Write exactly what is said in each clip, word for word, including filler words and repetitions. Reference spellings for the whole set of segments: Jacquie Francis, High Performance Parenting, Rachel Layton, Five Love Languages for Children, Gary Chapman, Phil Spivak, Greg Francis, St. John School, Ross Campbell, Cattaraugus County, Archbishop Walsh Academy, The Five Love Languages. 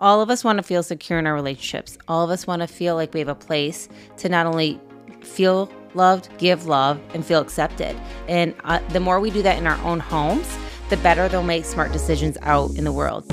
All of us want to feel secure in our relationships. All of us want to feel like we have a place to not only feel loved, give love, and feel accepted. And uh, the more we do that in our own homes, the better they'll make smart decisions out in the world.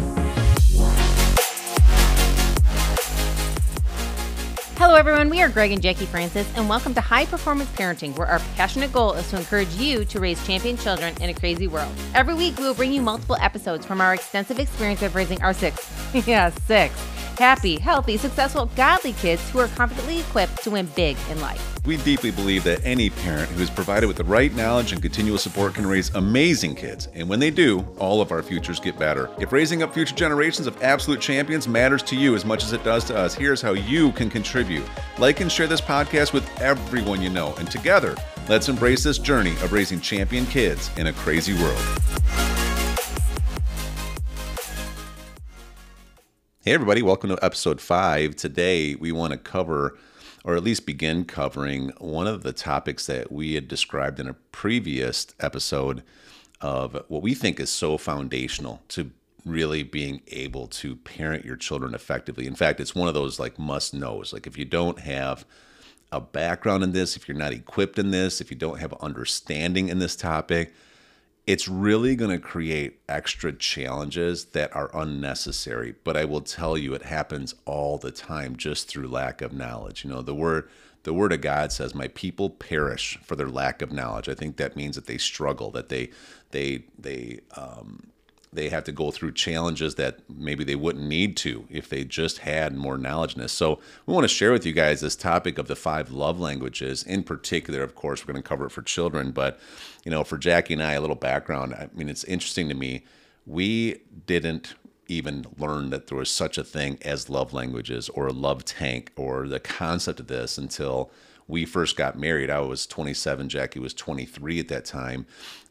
Hello everyone, we are Greg and Jacquie Francis, and welcome to High Performance Parenting, where our passionate goal is to encourage you to raise champion children in a crazy world. Every week we will bring you multiple episodes from our extensive experience of raising our six, yeah, six, happy, healthy, successful, godly kids who are confidently equipped to win big in life. We deeply believe that any parent who is provided with the right knowledge and continual support can raise amazing kids. And when they do, all of our futures get better. If raising up future generations of absolute champions matters to you as much as it does to us, here's how you can contribute. Like and share this podcast with everyone you know. And together, let's embrace this journey of raising champion kids in a crazy world. Hey everybody, welcome to episode five. Today, we want to cover, or at least begin covering, one of the topics that we had described in a previous episode of what we think is so foundational to really being able to parent your children effectively. In fact, it's one of those like must knows. Like if you don't have a background in this, if you're not equipped in this, if you don't have understanding in this topic, it's really going to create extra challenges that are unnecessary. But I will tell you, it happens all the time just through lack of knowledge. You know, the word, the word of God says, my people perish for their lack of knowledge. I think that means that they struggle, that they, they, they, um, they have to go through challenges that maybe they wouldn't need to if they just had more knowledge in this. So we want to share with you guys this topic of the five love languages. In particular, of course, we're going to cover it for children. But, you know, for Jacquie and I, a little background, I mean, it's interesting to me. We didn't even learn that there was such a thing as love languages or a love tank or the concept of this until we first got married. I was twenty-seven, Jacquie was twenty-three at that time.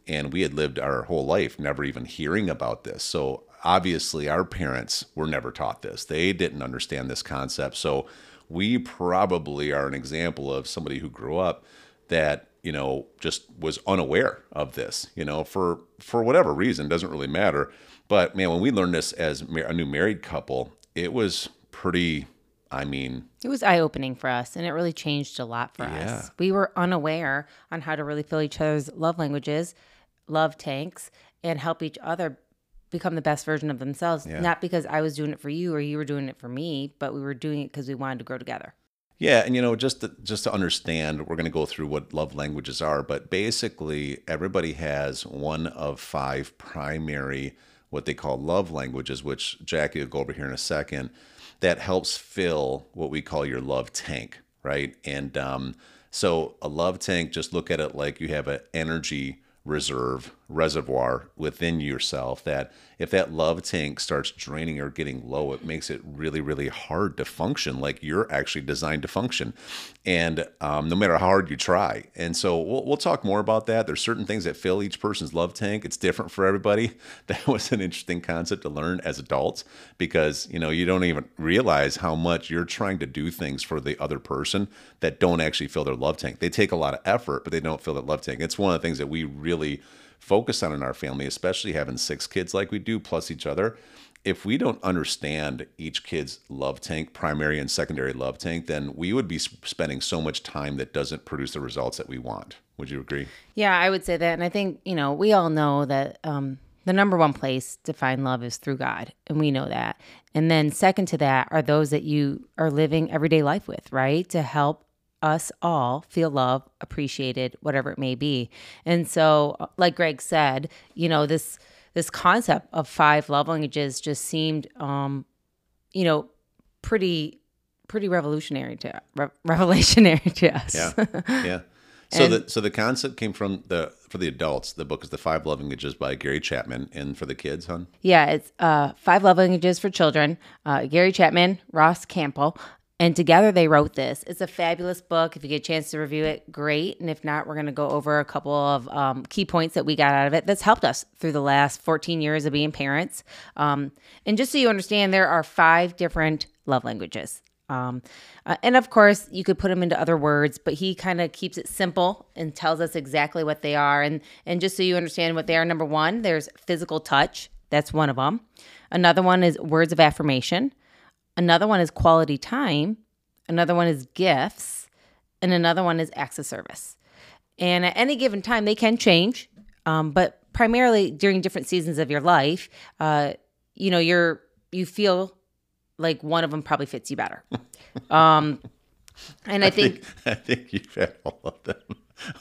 And we had lived our whole life never even hearing about this. So obviously our parents were never taught this. They didn't understand this concept. So we probably are an example of somebody who grew up that, you know, just was unaware of this, you know, for, for whatever reason, doesn't really matter. But man, when we learned this as a new married couple, it was pretty, I mean, it was eye-opening for us, and it really changed a lot for yeah. us. We were unaware on how to really feel each other's love languages, love tanks, and help each other become the best version of themselves. Yeah. Not because I was doing it for you or you were doing it for me, but we were doing it because we wanted to grow together. Yeah, and you know, just to, just to understand, we're going to go through what love languages are, but basically everybody has one of five primary, what they call love languages, which Jacquie will go over here in a second, that helps fill what we call your love tank, right? And um, so a love tank, just look at it like you have an energy reserve reservoir within yourself that if that love tank starts draining or getting low, it makes it really, really hard to function like you're actually designed to function. And um, no matter how hard you try. And so we'll, we'll talk more about that. There's certain things that fill each person's love tank. It's different for everybody. That was an interesting concept to learn as adults because, you know, you don't even realize how much you're trying to do things for the other person that don't actually fill their love tank. They take a lot of effort, but they don't fill that love tank. It's one of the things that we really focus on in our family, especially having six kids like we do, plus each other. If we don't understand each kid's love tank, primary and secondary love tank, then we would be spending so much time that doesn't produce the results that we want. Would you agree? Yeah, I would say that. And I think, you know, we all know that um, the number one place to find love is through God. And we know that. And then second to that are those that you are living everyday life with, right? To help us all feel loved, appreciated, whatever it may be. And so, like Greg said, you know, this this concept of five love languages just seemed, um, you know, pretty pretty revolutionary to re revelationary to us. Yeah, yeah. So and, the so the concept came from the for the adults. The book is The Five Love Languages by Gary Chapman, and for the kids, huh? Yeah, it's uh, Five Love Languages for Children. Uh, Gary Chapman, Ross Campbell. And together they wrote this. It's a fabulous book. If you get a chance to review it, great. And if not, we're going to go over a couple of um, key points that we got out of it that's helped us through the last fourteen years of being parents. Um, and just so you understand, there are five different love languages. Um, uh, and of course, you could put them into other words, but he kind of keeps it simple and tells us exactly what they are. And, and just so you understand what they are, number one, there's physical touch. That's one of them. Another one is words of affirmation. Another one is quality time. Another one is gifts. And another one is acts of service. And at any given time, they can change. Um, but primarily during different seasons of your life, uh, you know, you're you feel like one of them probably fits you better. Um, and I, I think, think I think you've had all of them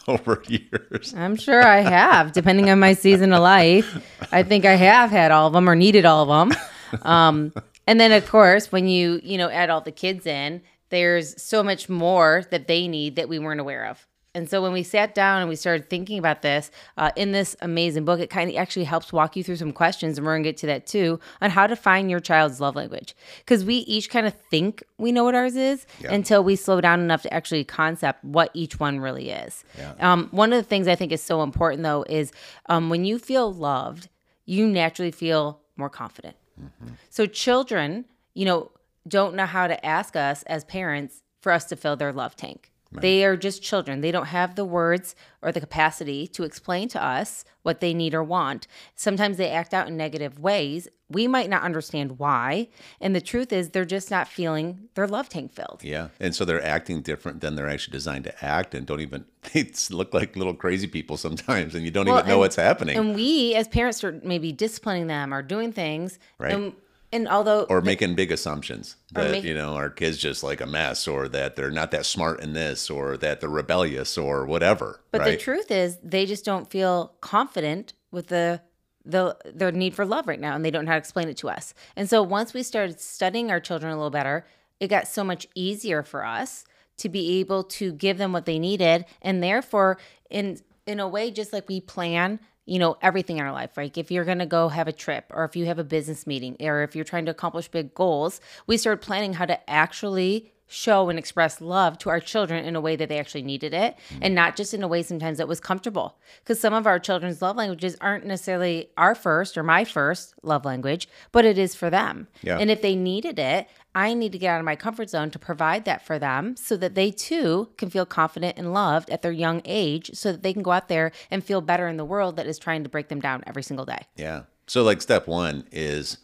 over years. I'm sure I have, depending on my season of life. I think I have had all of them or needed all of them. Um, and then, of course, when you you know add all the kids in, there's so much more that they need that we weren't aware of. And so when we sat down and we started thinking about this, uh, in this amazing book, it kind of actually helps walk you through some questions, and we're going to get to that too, on how to find your child's love language. Because we each kind of think we know what ours is yeah. until we slow down enough to actually concept what each one really is. Yeah. Um, one of the things I think is so important, though, is um, when you feel loved, you naturally feel more confident. Mm-hmm. So children, you know, don't know how to ask us as parents for us to fill their love tank. Right. They are just children. They don't have the words or the capacity to explain to us what they need or want. Sometimes they act out in negative ways. We might not understand why. And the truth is they're just not feeling their love tank filled. Yeah. And so they're acting different than they're actually designed to act, and don't even, they look like little crazy people sometimes, and you don't well, even know and, what's happening. And we as parents are maybe disciplining them or doing things. Right. And, And although or making big assumptions that, make, you know, our kids just like a mess, or that they're not that smart in this, or that they're rebellious, or whatever. But right? The truth is they just don't feel confident with the the their need for love right now, and they don't know how to explain it to us. And so once we started studying our children a little better, it got so much easier for us to be able to give them what they needed. And therefore, in in a way, just like we plan you know, everything in our life, right? If you're going to go have a trip, or if you have a business meeting, or if you're trying to accomplish big goals, we started planning how to actually show and express love to our children in a way that they actually needed it, mm-hmm. and not just in a way sometimes that was comfortable. Because some of our children's love languages aren't necessarily our first or my first love language, but it is for them. Yeah. And if they needed it, I need to get out of my comfort zone to provide that for them so that they too can feel confident and loved at their young age, so that they can go out there and feel better in the world that is trying to break them down every single day. Yeah. So like step one is,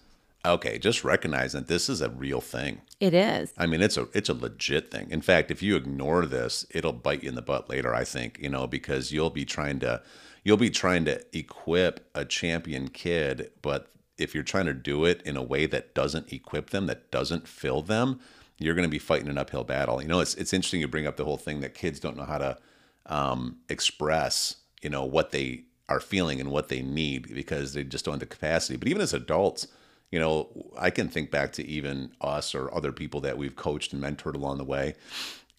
okay, just recognize that this is a real thing. It is. I mean, it's a it's a legit thing. In fact, if you ignore this, it'll bite you in the butt later, I think, you know, because you'll be trying to you'll be trying to equip a champion kid, but if you're trying to do it in a way that doesn't equip them, that doesn't fill them, you're going to be fighting an uphill battle. You know, it's it's interesting you bring up the whole thing that kids don't know how to um, express, you know, what they are feeling and what they need, because they just don't have the capacity. But even as adults, you know, I can think back to even us or other people that we've coached and mentored along the way.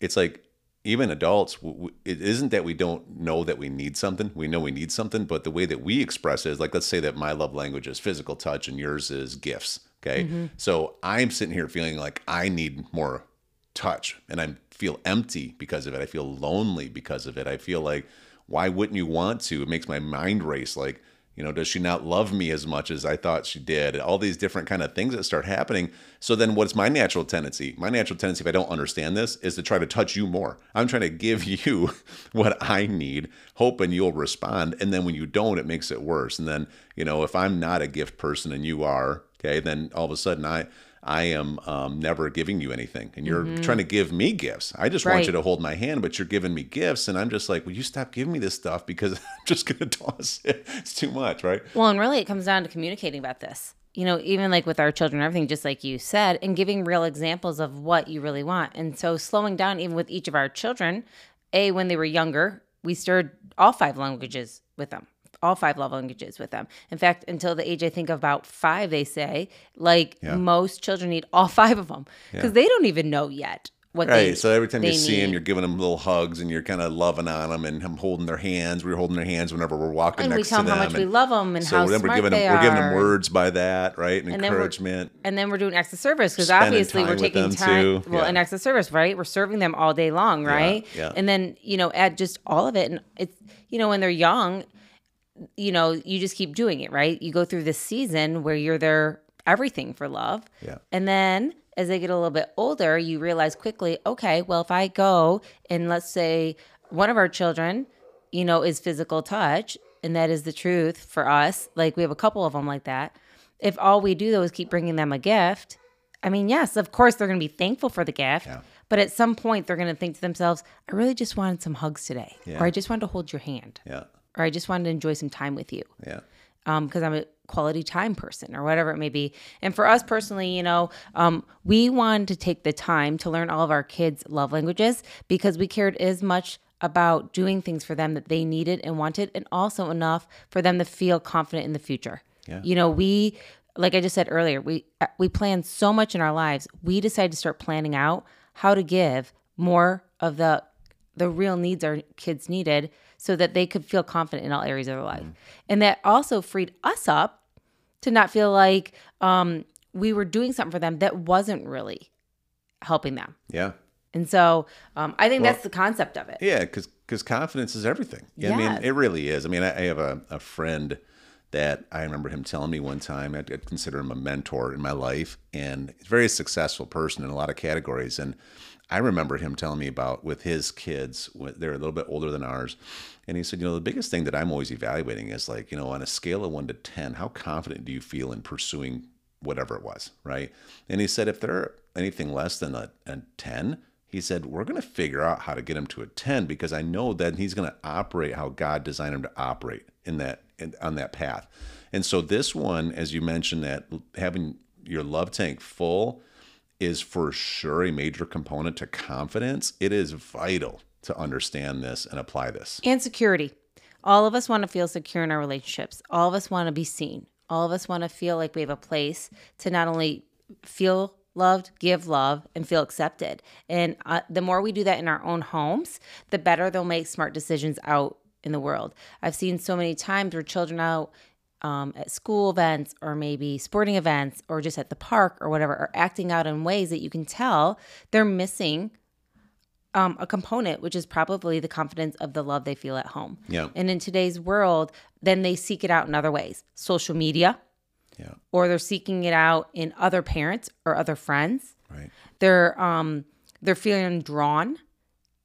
It's like, even adults, it isn't that we don't know that we need something. We know we need something, but the way that we express it is like, let's say that my love language is physical touch and yours is gifts, okay? Mm-hmm. So I'm sitting here feeling like I need more touch, and I feel empty because of it. I feel lonely because of it. I feel like, why wouldn't you want to? It makes my mind race, like, you know, does she not love me as much as I thought she did? All these different kind of things that start happening. So then what's my natural tendency? My natural tendency, if I don't understand this, is to try to touch you more. I'm trying to give you what I need, hoping you'll respond. And then when you don't, it makes it worse. And then, you know, if I'm not a gift person and you are, okay, then all of a sudden I I am um, never giving you anything. And you're mm-hmm. trying to give me gifts. I just right. want you to hold my hand, but you're giving me gifts. And I'm just like, will you stop giving me this stuff? Because I'm just going to toss it. It's too much, right? Well, and really it comes down to communicating about this. You know, even like with our children, everything, just like you said, and giving real examples of what you really want. And so slowing down even with each of our children, A, when they were younger, we stirred all five languages with them. all five love languages with them. In fact, until the age, I think, of about five, they say, like yeah. most children need all five of them, because yeah. they don't even know yet what right. they Right, so every time you need. see them, you're giving them little hugs, and you're kind of loving on them, and I'm holding their hands. We're holding their hands whenever we're walking and next we to them. And we tell them how much and, we love them and so how smart we're giving them, they are. We're giving them words by that, right, and, and encouragement. Then and then we're doing acts of service, because obviously we're taking time. Too. Well, yeah. and acts of service, right? We're serving them all day long, right? Yeah. Yeah. And then, you know, add just all of it. And it's, you know, when they're young, you know, you just keep doing it, right? You go through this season where you're their everything for love. Yeah. And then as they get a little bit older, you realize quickly, okay, well, if I go and let's say one of our children, you know, is physical touch, and that is the truth for us. Like we have a couple of them like that. If all we do though is keep bringing them a gift, I mean, yes, of course they're going to be thankful for the gift, yeah. but at some point they're going to think to themselves, I really just wanted some hugs today, yeah. or I just wanted to hold your hand, yeah. or I just wanted to enjoy some time with you, yeah. um, because I'm a quality time person or whatever it may be. And for us personally, you know, um, we wanted to take the time to learn all of our kids' love languages because we cared as much about doing things for them that they needed and wanted, and also enough for them to feel confident in the future. Yeah. You know, we, like I just said earlier, we, we plan so much in our lives. We decided to start planning out how to give more of the the real needs our kids needed so that they could feel confident in all areas of their life. Mm-hmm. And that also freed us up to not feel like um, we were doing something for them that wasn't really helping them. Yeah. And so um, I think well, that's the concept of it. Yeah, because because confidence is everything. Yeah, yes. I mean, it really is. I mean, I, I have a, a friend that I remember him telling me one time, I'd, I'd consider him a mentor in my life, and he's a very successful person in a lot of categories. And I remember him telling me about with his kids, they're a little bit older than ours. And he said, you know, the biggest thing that I'm always evaluating is like, you know, on a scale of one to ten, how confident do you feel in pursuing whatever it was, right? And he said, if they're anything less than a, a ten, he said, we're going to figure out how to get him to a ten, because I know that he's going to operate how God designed him to operate in that, in, on that path. And so this one, as you mentioned, that having your love tank full is for sure a major component to confidence. It is vital to understand this and apply this. And security. All of us want to feel secure in our relationships. All of us want to be seen. All of us want to feel like we have a place to not only feel loved, give love, and feel accepted. And uh, the more we do that in our own homes, the better they'll make smart decisions out in the world. I've seen so many times where children out Um, at school events or maybe sporting events or just at the park or whatever are acting out in ways that you can tell they're missing um, a component, which is probably the confidence of the love they feel at home. Yeah. And in today's world, then they seek it out in other ways. Social media. Yeah. Or they're seeking it out in other parents or other friends. Right. They're, um, they're feeling drawn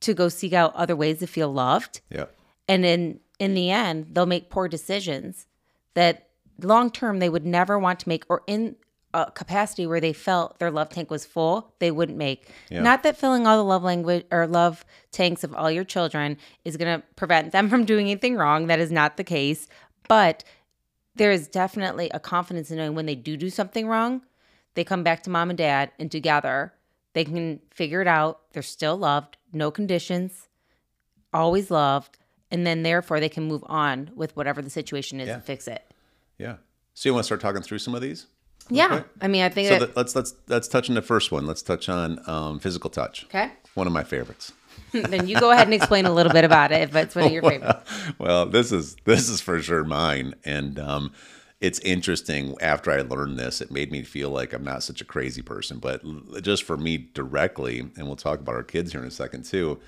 to go seek out other ways to feel loved. Yeah. And in, in the end, they'll make poor decisions that long-term they would never want to make, or in a capacity where they felt their love tank was full, they wouldn't make. Yeah. Not that filling all the love language or love tanks of all your children is going to prevent them from doing anything wrong. That is not the case. But there is definitely a confidence in knowing when they do do something wrong, they come back to mom and dad, and together they can figure it out. They're still loved, no conditions, always loved. And then therefore they can move on with whatever the situation is, yeah. and fix it. Yeah. So you want to start talking through some of these? Yeah. Okay. I mean, I think so that, let's, let's, let's touch on the first one. Let's touch on um, physical touch. Okay. One of my favorites. Then you go ahead and explain a little bit about it, if it's one of your favorites. Well, well, this is, this is for sure mine. And um, it's interesting. After I learned this, it made me feel like I'm not such a crazy person, but just for me directly, and we'll talk about our kids here in a second too.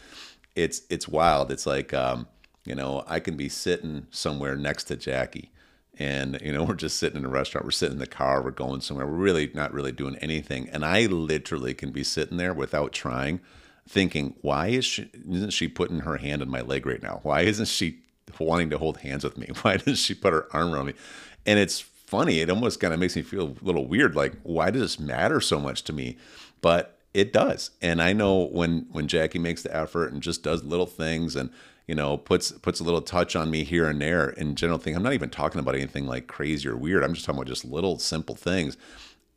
It's, it's wild. It's like, um, you know, I can be sitting somewhere next to Jacquie, and, you know, we're just sitting in a restaurant, we're sitting in the car, we're going somewhere, we're really not really doing anything. And I literally can be sitting there without trying, thinking, why is she, isn't she putting her hand on my leg right now? Why isn't she wanting to hold hands with me? Why doesn't she put her arm around me? And it's funny. It almost kind of makes me feel a little weird. Like, why does this matter so much to me? But it does. And I know when, when Jacquie makes the effort and just does little things and, you know, puts puts a little touch on me here and there in general thing. I'm not even talking about anything like crazy or weird. I'm just talking about just little simple things.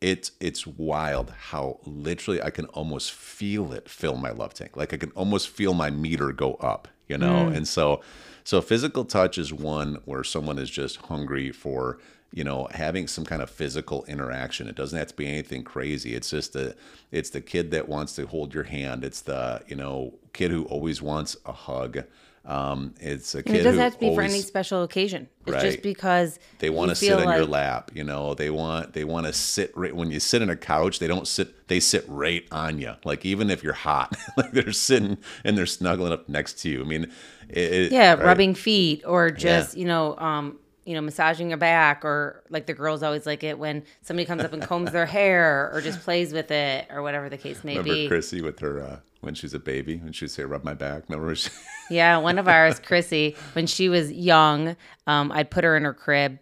It's it's wild how literally I can almost feel it fill my love tank. Like I can almost feel my meter go up, you know? Mm. And so so physical touch is one where someone is just hungry for, you know, having some kind of physical interaction. It doesn't have to be anything crazy. It's just the, it's the kid that wants to hold your hand. It's the, you know, kid who always wants a hug. Um, it's a kid. It doesn't have to be always, for any special occasion. It's right. Just because they want to sit on like, your lap. You know, they want they want to sit right when you sit on a couch. They don't sit. They sit right on you. Like even if you're hot, like they're sitting and they're snuggling up next to you. I mean, it, yeah, right? Rubbing feet or just yeah. you know, um, you know, massaging your back, or like the girls always like it when somebody comes up and combs their hair or just plays with it or whatever the case may Remember be. Remember Chrissy with her. Uh, When she was a baby, when she would say, rub my back. Remember? She... Yeah, one of ours, Chrissy, when she was young, um, I'd put her in her crib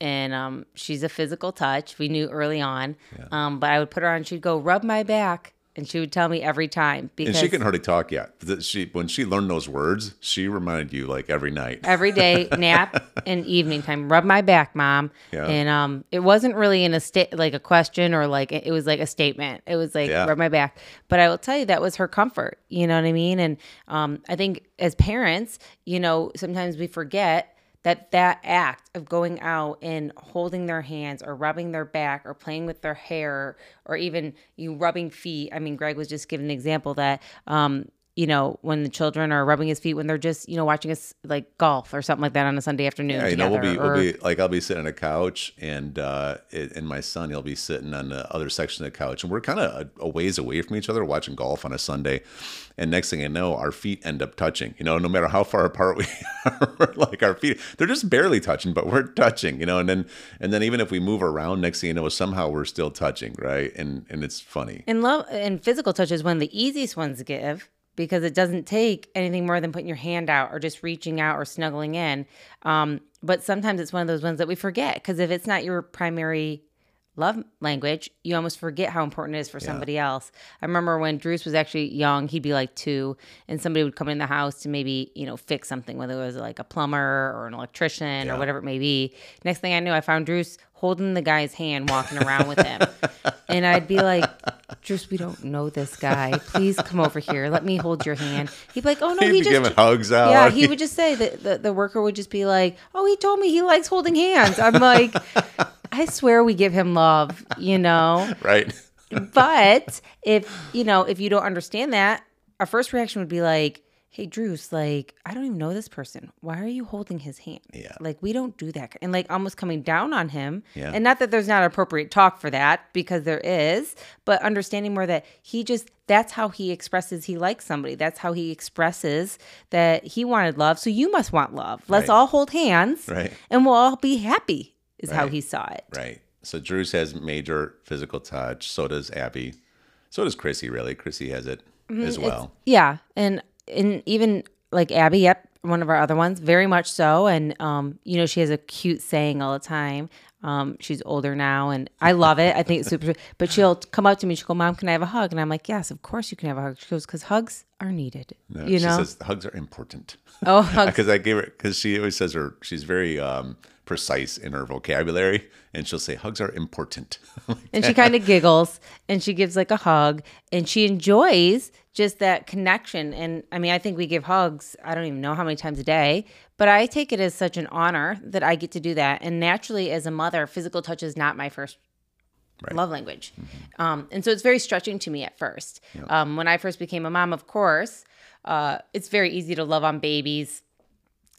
and um, she's a physical touch. We knew early on, yeah. um, but I would put her on. She'd go, rub my back. And she would tell me every time. Because and she can hardly talk yet. She, when she learned those words, she reminded you like every night. Every day, nap and evening time. Rub my back, Mom. Yeah. And um, it wasn't really in a sta- like a question or like, it was like a statement. It was like, yeah. rub my back. But I will tell you, that was her comfort. You know what I mean? And um, I think as parents, you know, sometimes we forget that that act of going out and holding their hands or rubbing their back or playing with their hair or even you rubbing feet. I mean, Greg was just giving an example that, um, you know, when the children are rubbing his feet, when they're just, you know, watching us like golf or something like that on a Sunday afternoon. Yeah, you know, we'll be, or, we'll be like, I'll be sitting on a couch and, uh, it, and my son, he'll be sitting on the other section of the couch and we're kind of a, a ways away from each other watching golf on a Sunday. And next thing I know, our feet end up touching, you know, no matter how far apart we are, we're like our feet, they're just barely touching, but we're touching, you know, and then, and then even if we move around, next thing you know, somehow we're still touching. Right. And, and it's funny. And love and physical touch is one of the easiest ones to give. Because it doesn't take anything more than putting your hand out or just reaching out or snuggling in. Um, but sometimes it's one of those ones that we forget. Because if it's not your primary love language, you almost forget how important it is for yeah. somebody else. I remember when Drews was actually young, he'd be like two, and somebody would come in the house to maybe, you know, fix something, whether it was like a plumber or an electrician yeah. or whatever it may be. Next thing I knew, I found Drews holding the guy's hand, walking around with him. And I'd be like, Drews, we don't know this guy. Please come over here. Let me hold your hand. He'd be like, oh, no, he'd he just. He'd be giving hugs out. Yeah, he would just say, that the, the worker would just be like, oh, he told me he likes holding hands. I'm like, I swear we give him love, you know? Right. But if, you know, if you don't understand that, our first reaction would be like, hey, Drews, like, I don't even know this person. Why are you holding his hand? Yeah. Like, we don't do that. And, like, almost coming down on him. Yeah. And not that there's not appropriate talk for that, because there is, but understanding more that he just, that's how he expresses he likes somebody. That's how he expresses that he wanted love. So you must want love. Let's right. all hold hands. Right. And we'll all be happy is right. how he saw it. Right. So Drews has major physical touch. So does Abby. So does Chrissy, really. Chrissy has it mm-hmm. as well. It's, yeah. And... And even like Abby, yep, one of our other ones, very much so. And, um, you know, she has a cute saying all the time. Um, she's older now and I love it. I think it's super, but she'll come up to me. She'll go, Mom, can I have a hug? And I'm like, yes, of course you can have a hug. She goes, because hugs are needed. No, you she know? says hugs are important. Oh, hugs. Because I gave her, because she always says her, she's very um, precise in her vocabulary. And she'll say, hugs are important. Like and she kind of giggles and she gives like a hug and she enjoys just that connection. And I mean, I think we give hugs, I don't even know how many times a day, but I take it as such an honor that I get to do that. And naturally, as a mother, physical touch is not my first right. love language. Mm-hmm. Um, and so it's very stretching to me at first. Yeah. Um, when I first became a mom, of course, uh, it's very easy to love on babies,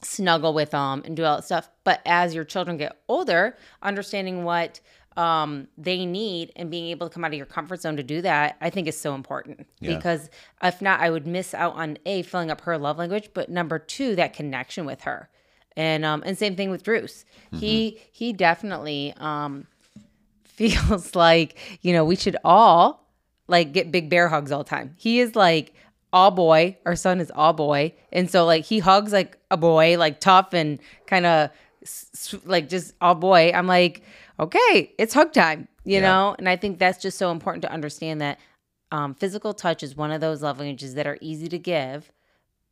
snuggle with them, and do all that stuff. But as your children get older, understanding what um, they need and being able to come out of your comfort zone to do that, I think is so important yeah. because if not, I would miss out on A, filling up her love language, but number two, that connection with her. And, um, and same thing with Drews. Mm-hmm. He, he definitely, um, feels like, you know, we should all like get big bear hugs all the time. He is like all boy. Our son is all boy. And so like he hugs like a boy, like tough and kind of like just all boy. I'm like, okay, it's hug time, you yeah. know? And I think that's just so important to understand that um, physical touch is one of those love languages that are easy to give,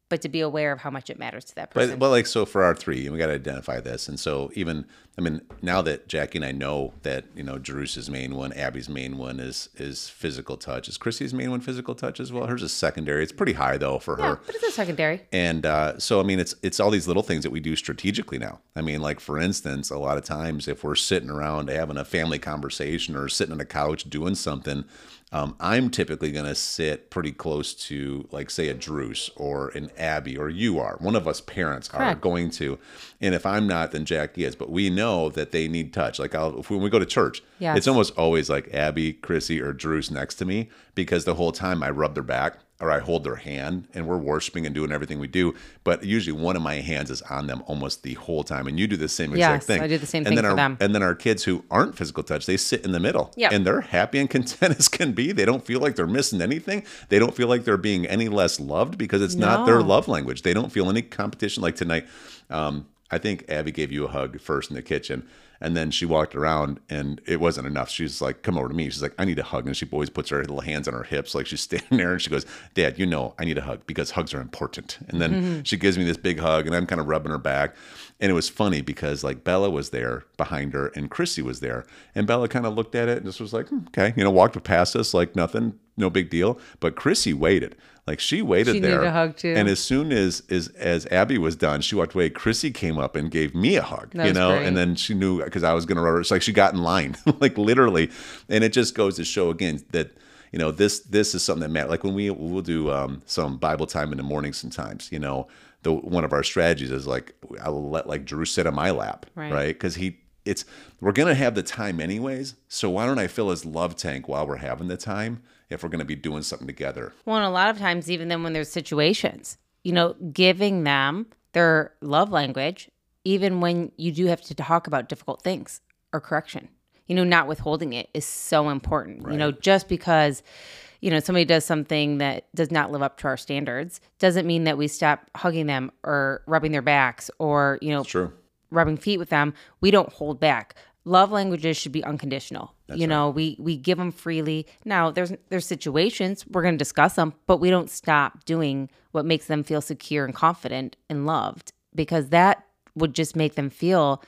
but to be aware of how much it matters to that person. But, but like, so for our three, we got to identify this. And so even, I mean, now that Jackie and I know that, you know, Jerus's main one, Abby's main one is is physical touch. Is Chrissy's main one physical touch as well? Hers is secondary. It's pretty high though for yeah, her. But it's a secondary. And uh, so, I mean, it's it's all these little things that we do strategically now. I mean, like for instance, a lot of times if we're sitting around having a family conversation or sitting on a couch doing something, Um, I'm typically going to sit pretty close to, like, say, a Drews or an Abby, or you are. One of us parents are Correct. going to. And if I'm not, then Jackie is. But we know that they need touch. Like, I'll, if we, when we go to church, yes. it's almost always like Abby, Chrissy, or Drews next to me because the whole time I rub their back or I hold their hand and we're worshiping and doing everything we do. But usually one of my hands is on them almost the whole time. And you do the same exact yes, thing. I do the same and thing then for our, them. And then our kids who aren't physical touch, they sit in the middle yep. and they're happy and content as can be. They don't feel like they're missing anything. They don't feel like they're being any less loved because it's no. not their love language. They don't feel any competition. Like tonight, um, I think Abby gave you a hug first in the kitchen. And then she walked around and it wasn't enough. She's like, come over to me. She's like, I need a hug. And she always puts her little hands on her hips. Like she's standing there and she goes, Dad, you know, I need a hug because hugs are important. And then mm-hmm. she gives me this big hug and I'm kind of rubbing her back. And it was funny because like Bella was there behind her and Chrissy was there. And Bella kind of looked at it and just was like, hmm, okay, you know, walked past us like nothing, no big deal. But Chrissy waited. Like she waited she there. She needed a hug too. And as soon as, as as Abby was done, she walked away. Chrissy came up and gave me a hug, that you know, great. And then she knew because I was going to run her. It's like she got in line, like literally. And it just goes to show again that, you know, this this is something that matters. Like when we, we'll do um, some Bible time in the morning sometimes, you know, the one of our strategies is like, I'll let like Drew sit on my lap, right? Because right? he, it's, we're going to have the time anyways. So why don't I fill his love tank while we're having the time? If we're going to be doing something together. Well, and a lot of times, even then when there's situations, you know, giving them their love language, even when you do have to talk about difficult things or correction, you know, not withholding it is so important. Right. You know, just because, you know, somebody does something that does not live up to our standards doesn't mean that we stop hugging them or rubbing their backs or, you know, True. rubbing feet with them. We don't hold back. Love languages should be unconditional. That's you know, right. we we give them freely. Now, there's there's situations we're going to discuss them, but we don't stop doing what makes them feel secure and confident and loved because that would just make them feel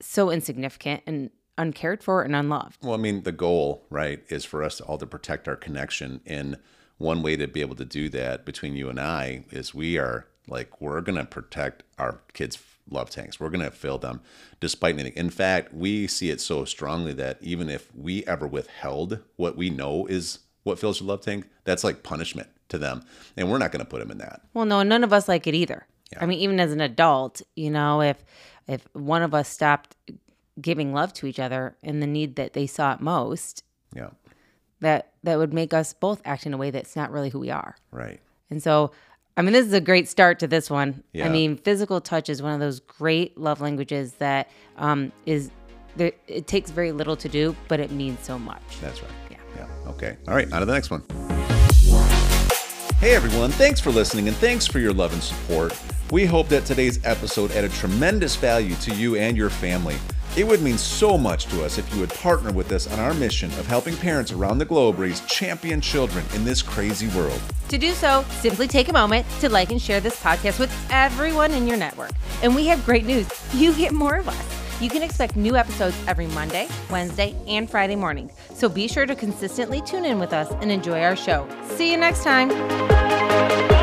so insignificant and uncared for and unloved. Well, I mean, the goal, right, is for us all to protect our connection. And one way to be able to do that between you and I is we are like, we're going to protect our kids' love tanks. We're going to fill them despite anything. In fact, we see it so strongly that even if we ever withheld what we know is what fills your love tank, that's like punishment to them. And we're not going to put them in that. Well, no, none of us like it either. Yeah. I mean, even as an adult, you know, if if one of us stopped giving love to each other in the need that they saw it most, yeah, that that would make us both act in a way that's not really who we are. Right. And so I mean, this is a great start to this one. Yeah. I mean, physical touch is one of those great love languages that um, is there, it takes very little to do, but it means so much. That's right. Yeah. Yeah. Okay. All right. On to the next one. Hey, everyone. Thanks for listening and thanks for your love and support. We hope that today's episode added tremendous value to you and your family. It would mean so much to us if you would partner with us on our mission of helping parents around the globe raise champion children in this crazy world. To do so, simply take a moment to like and share this podcast with everyone in your network. And we have great news. You get more of us. You can expect new episodes every Monday, Wednesday, and Friday mornings. So be sure to consistently tune in with us and enjoy our show. See you next time.